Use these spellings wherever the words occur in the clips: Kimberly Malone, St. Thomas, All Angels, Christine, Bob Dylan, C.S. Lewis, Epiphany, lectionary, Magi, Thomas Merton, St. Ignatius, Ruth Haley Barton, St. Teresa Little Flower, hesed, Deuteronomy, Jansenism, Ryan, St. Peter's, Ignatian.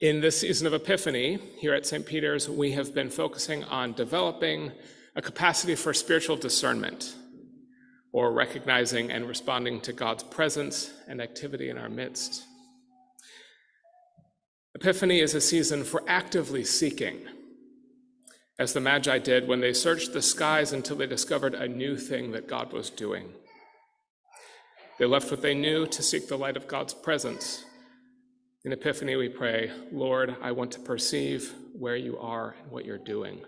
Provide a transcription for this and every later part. In this season of Epiphany, here at St. Peter's, we have been focusing on developing a capacity for spiritual discernment, or recognizing and responding to God's presence and activity in our midst. Epiphany is a season for actively seeking, as the Magi did when they searched the skies until they discovered a new thing that God was doing. They left what they knew to seek the light of God's presence. In Epiphany, we pray, Lord, I want to perceive where you are and what you're doing.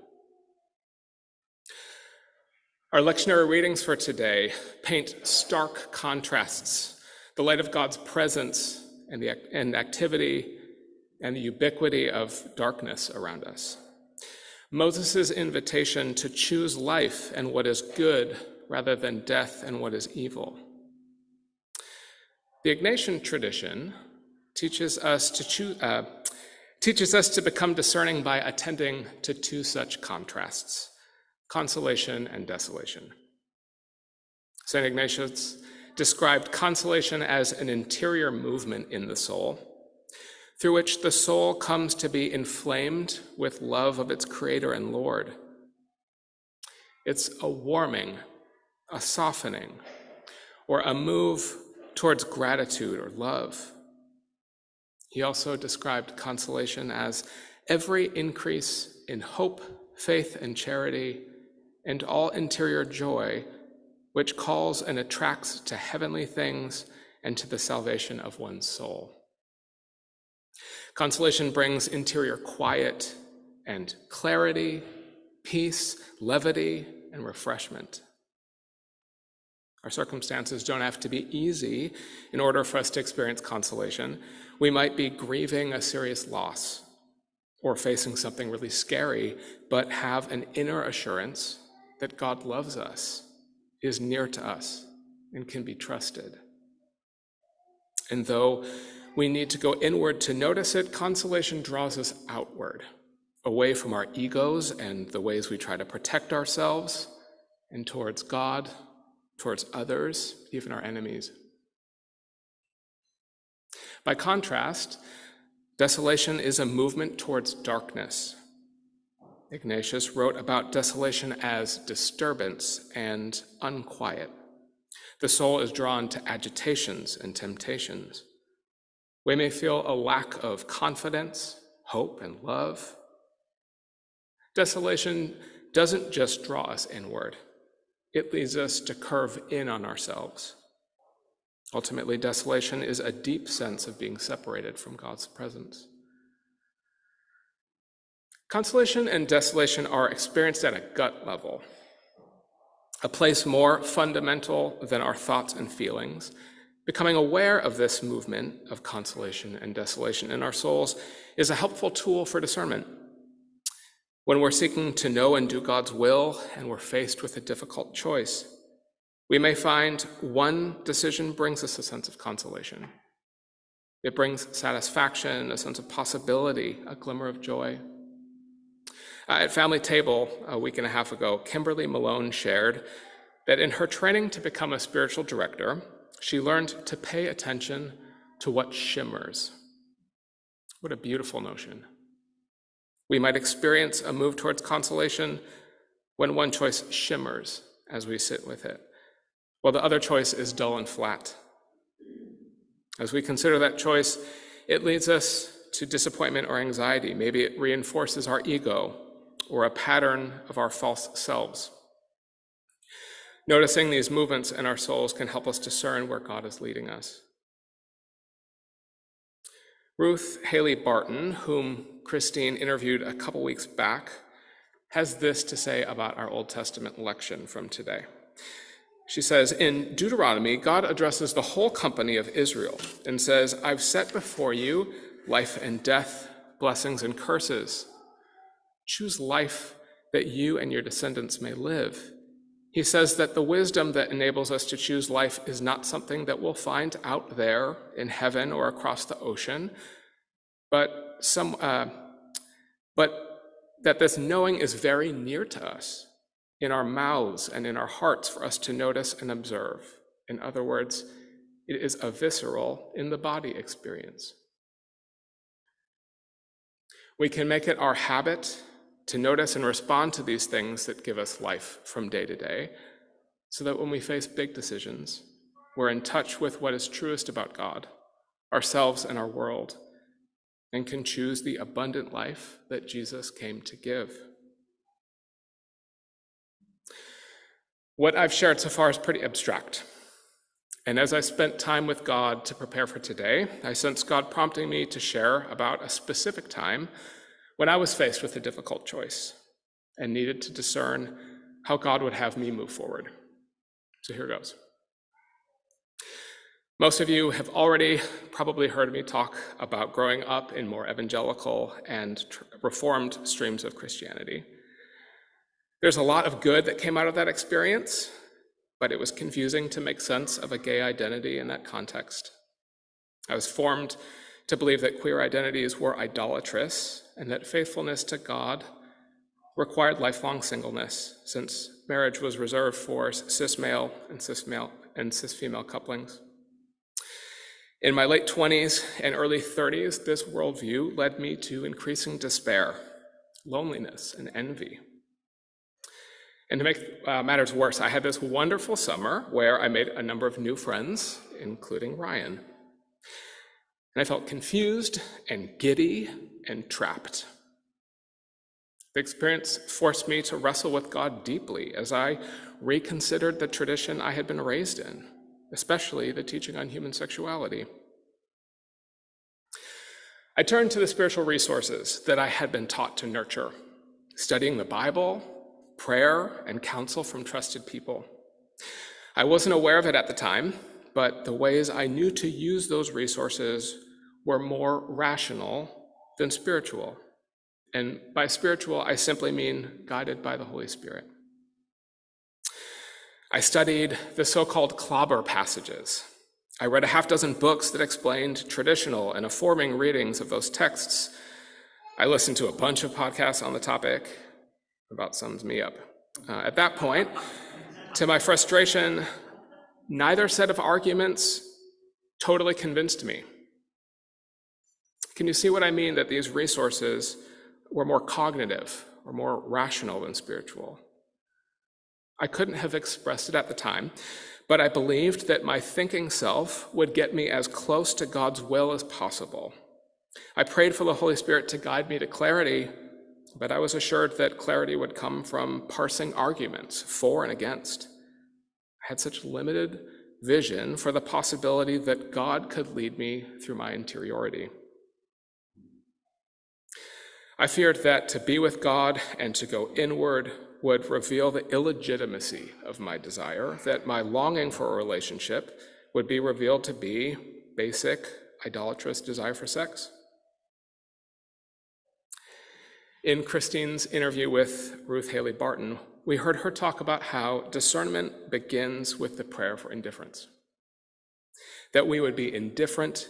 Our lectionary readings for today paint stark contrasts, the light of God's presence and activity and the ubiquity of darkness around us. Moses' invitation to choose life and what is good rather than death and what is evil. The Ignatian tradition teaches us to become discerning by attending to two such contrasts: consolation and desolation. St. Ignatius described consolation as an interior movement in the soul, through which the soul comes to be inflamed with love of its Creator and Lord. It's a warming, a softening, or a move towards gratitude or love. He also described consolation as every increase in hope, faith, and charity, and all interior joy, which calls and attracts to heavenly things and to the salvation of one's soul. Consolation brings interior quiet and clarity, peace, levity, and refreshment. Our circumstances don't have to be easy in order for us to experience consolation. We might be grieving a serious loss or facing something really scary, but have an inner assurance that God loves us, is near to us, and can be trusted. And though we need to go inward to notice it, consolation draws us outward, away from our egos and the ways we try to protect ourselves, and towards God, towards others, even our enemies. By contrast, desolation is a movement towards darkness. Ignatius wrote about desolation as disturbance and unquiet. The soul is drawn to agitations and temptations. We may feel a lack of confidence, hope, and love. Desolation doesn't just draw us inward. It leads us to curve in on ourselves. Ultimately, desolation is a deep sense of being separated from God's presence. Consolation and desolation are experienced at a gut level, a place more fundamental than our thoughts and feelings. Becoming aware of this movement of consolation and desolation in our souls is a helpful tool for discernment. When we're seeking to know and do God's will, and we're faced with a difficult choice, we may find one decision brings us a sense of consolation. It brings satisfaction, a sense of possibility, a glimmer of joy. At family table a week and a half ago, Kimberly Malone shared that in her training to become a spiritual director, she learned to pay attention to what shimmers. What a beautiful notion. We might experience a move towards consolation when one choice shimmers as we sit with it, while the other choice is dull and flat. As we consider that choice, it leads us to disappointment or anxiety. Maybe it reinforces our ego or a pattern of our false selves. Noticing these movements in our souls can help us discern where God is leading us. Ruth Haley Barton, whom Christine interviewed a couple weeks back, has this to say about our Old Testament lection from today. She says, in Deuteronomy, God addresses the whole company of Israel and says, I've set before you life and death, blessings and curses. Choose life that you and your descendants may live. He says that the wisdom that enables us to choose life is not something that we'll find out there in heaven or across the ocean, but that this knowing is very near to us, in our mouths and in our hearts, for us to notice and observe. In other words, it is a visceral, in the body experience. We can make it our habit to notice and respond to these things that give us life from day to day, so that when we face big decisions, we're in touch with what is truest about God, ourselves, and our world, and can choose the abundant life that Jesus came to give. What I've shared so far is pretty abstract. And as I spent time with God to prepare for today, I sensed God prompting me to share about a specific time when I was faced with a difficult choice and needed to discern how God would have me move forward. So here goes. Most of you have already probably heard me talk about growing up in more evangelical and reformed streams of Christianity. There's a lot of good that came out of that experience, but it was confusing to make sense of a gay identity in that context. I was formed to believe that queer identities were idolatrous and that faithfulness to God required lifelong singleness, since marriage was reserved for cis male and cis female couplings. In my late 20s and early 30s, this worldview led me to increasing despair, loneliness, and envy. And to make matters worse, I had this wonderful summer where I made a number of new friends, including Ryan. And I felt confused and giddy and trapped. The experience forced me to wrestle with God deeply as I reconsidered the tradition I had been raised in, especially the teaching on human sexuality. I turned to the spiritual resources that I had been taught to nurture, studying the Bible, prayer, and counsel from trusted people. I wasn't aware of it at the time, but the ways I knew to use those resources were more rational than spiritual. And by spiritual, I simply mean guided by the Holy Spirit. I studied the so-called clobber passages. I read a half dozen books that explained traditional and affirming readings of those texts. I listened to a bunch of podcasts on the topic. About sums me up. At that point, to my frustration, neither set of arguments totally convinced me. Can you see what I mean that these resources were more cognitive or more rational than spiritual? I couldn't have expressed it at the time, but I believed that my thinking self would get me as close to God's will as possible. I prayed for the Holy Spirit to guide me to clarity, but I was assured that clarity would come from parsing arguments for and against. I had such limited vision for the possibility that God could lead me through my interiority. I feared that to be with God and to go inward would reveal the illegitimacy of my desire, that my longing for a relationship would be revealed to be basic, idolatrous desire for sex. In Christine's interview with Ruth Haley Barton, we heard her talk about how discernment begins with the prayer for indifference, that we would be indifferent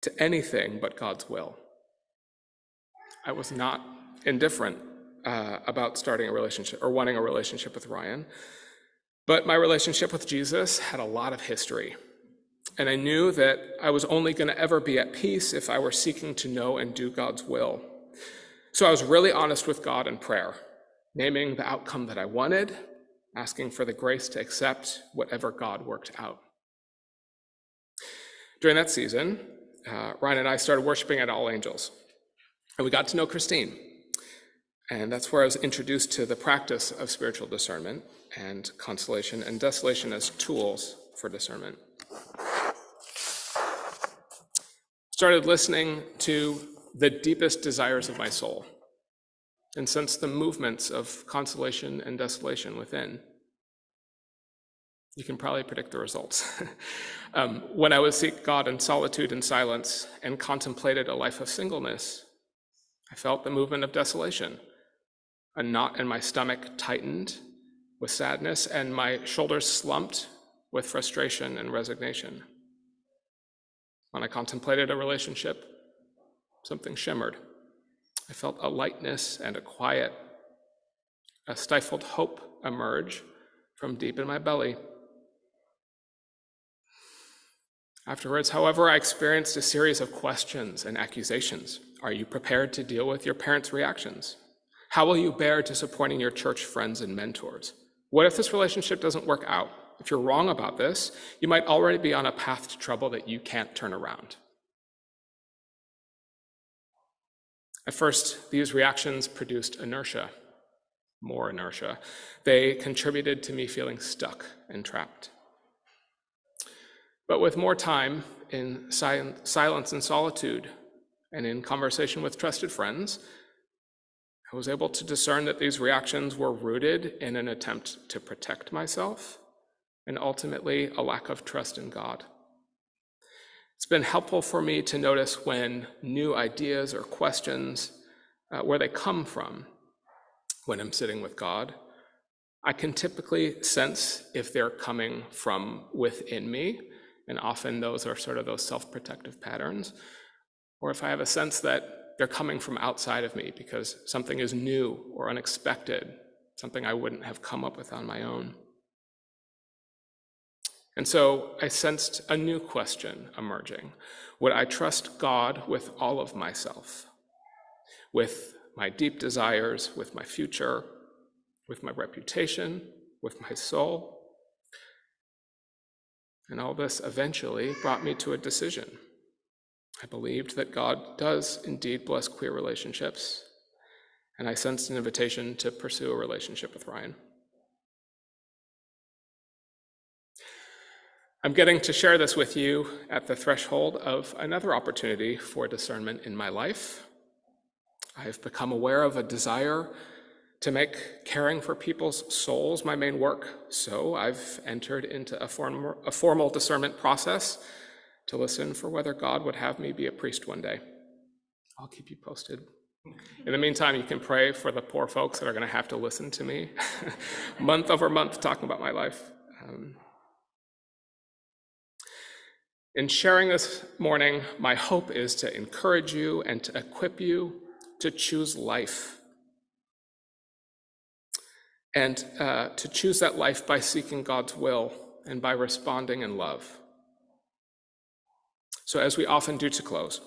to anything but God's will. I was not indifferent about starting a relationship or wanting a relationship with Ryan, but my relationship with Jesus had a lot of history, and I knew that I was only going to ever be at peace if I were seeking to know and do God's will. So I was really honest with God in prayer, naming the outcome that I wanted, asking for the grace to accept whatever God worked out. During that season, Ryan and I started worshiping at All Angels, and we got to know Christine. And that's where I was introduced to the practice of spiritual discernment and consolation and desolation as tools for discernment. Started listening to the deepest desires of my soul, and sense the movements of consolation and desolation within. You can probably predict the results. When I would seek God in solitude and silence and contemplated a life of singleness, I felt the movement of desolation. A knot in my stomach tightened with sadness, and my shoulders slumped with frustration and resignation. When I contemplated a relationship, something shimmered. I felt a lightness and a quiet, a stifled hope emerge from deep in my belly. Afterwards, however, I experienced a series of questions and accusations. Are you prepared to deal with your parents' reactions? How will you bear disappointing your church friends and mentors? What if this relationship doesn't work out? If you're wrong about this, you might already be on a path to trouble that you can't turn around. At first, these reactions produced inertia, more inertia. They contributed to me feeling stuck and trapped. But with more time in silence and solitude, and in conversation with trusted friends, I was able to discern that these reactions were rooted in an attempt to protect myself, and ultimately a lack of trust in God. It's been helpful for me to notice when new ideas or questions, where they come from. When I'm sitting with God, I can typically sense if they're coming from within me, and often those are sort of those self-protective patterns, or if I have a sense that they're coming from outside of me because something is new or unexpected, something I wouldn't have come up with on my own. And so I sensed a new question emerging. Would I trust God with all of myself? With my deep desires, with my future, with my reputation, with my soul? And all this eventually brought me to a decision. I believed that God does indeed bless queer relationships, and I sensed an invitation to pursue a relationship with Ryan. I'm getting to share this with you at the threshold of another opportunity for discernment in my life. I've become aware of a desire to make caring for people's souls my main work, so I've entered into a formal discernment process to listen for whether God would have me be a priest one day. I'll keep you posted. In the meantime, you can pray for the poor folks that are going to have to listen to me month over month talking about my life. In sharing this morning, my hope is to encourage you and to equip you to choose life. And to choose that life by seeking God's will and by responding in love. So as we often do to close,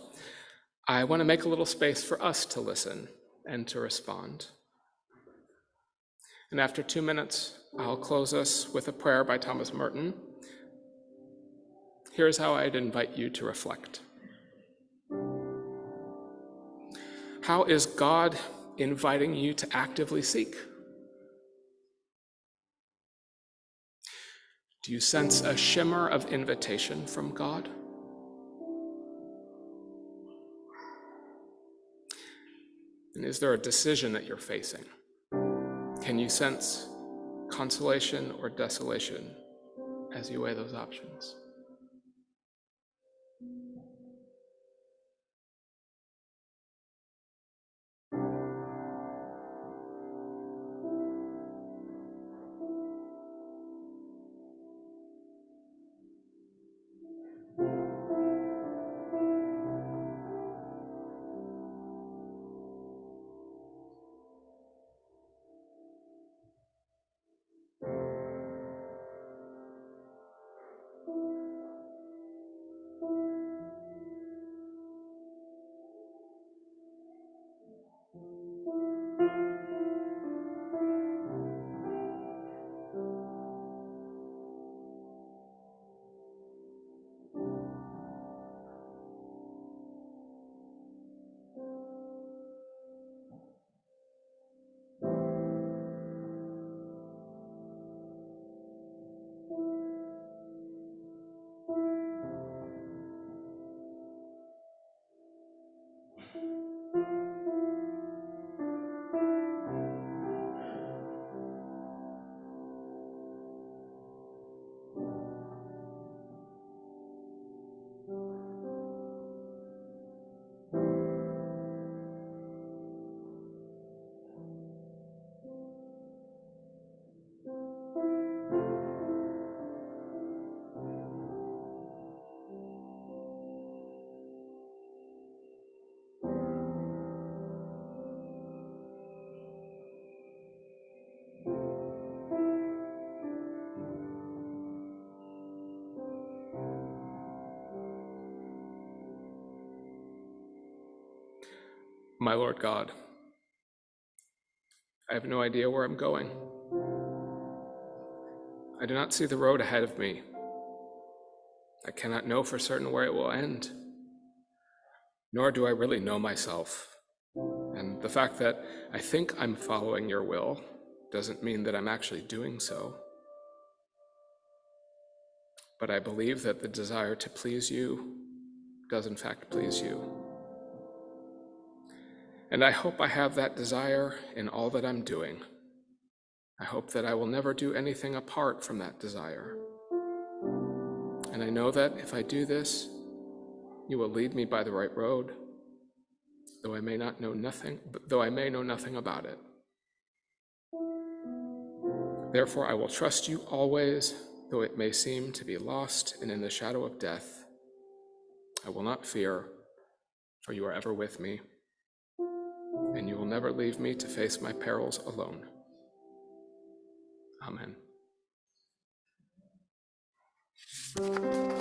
I want to make a little space for us to listen and to respond. And after 2 minutes, I'll close us with a prayer by Thomas Merton. Here's how I'd invite you to reflect. How is God inviting you to actively seek? Do you sense a shimmer of invitation from God? And is there a decision that you're facing? Can you sense consolation or desolation as you weigh those options? my Lord God, I have no idea where I'm going. I do not see the road ahead of me. I cannot know for certain where it will end, nor do I really know myself. And the fact that I think I'm following your will doesn't mean that I'm actually doing so. But I believe that the desire to please you does in fact please you. And I hope I have that desire in all that I'm doing. I hope that I will never do anything apart from that desire. And I know that if I do this, you will lead me by the right road, though I may know nothing about it. Therefore, I will trust you always, though it may seem to be lost and in the shadow of death. I will not fear, for you are ever with me, and you will never leave me to face my perils alone. Amen.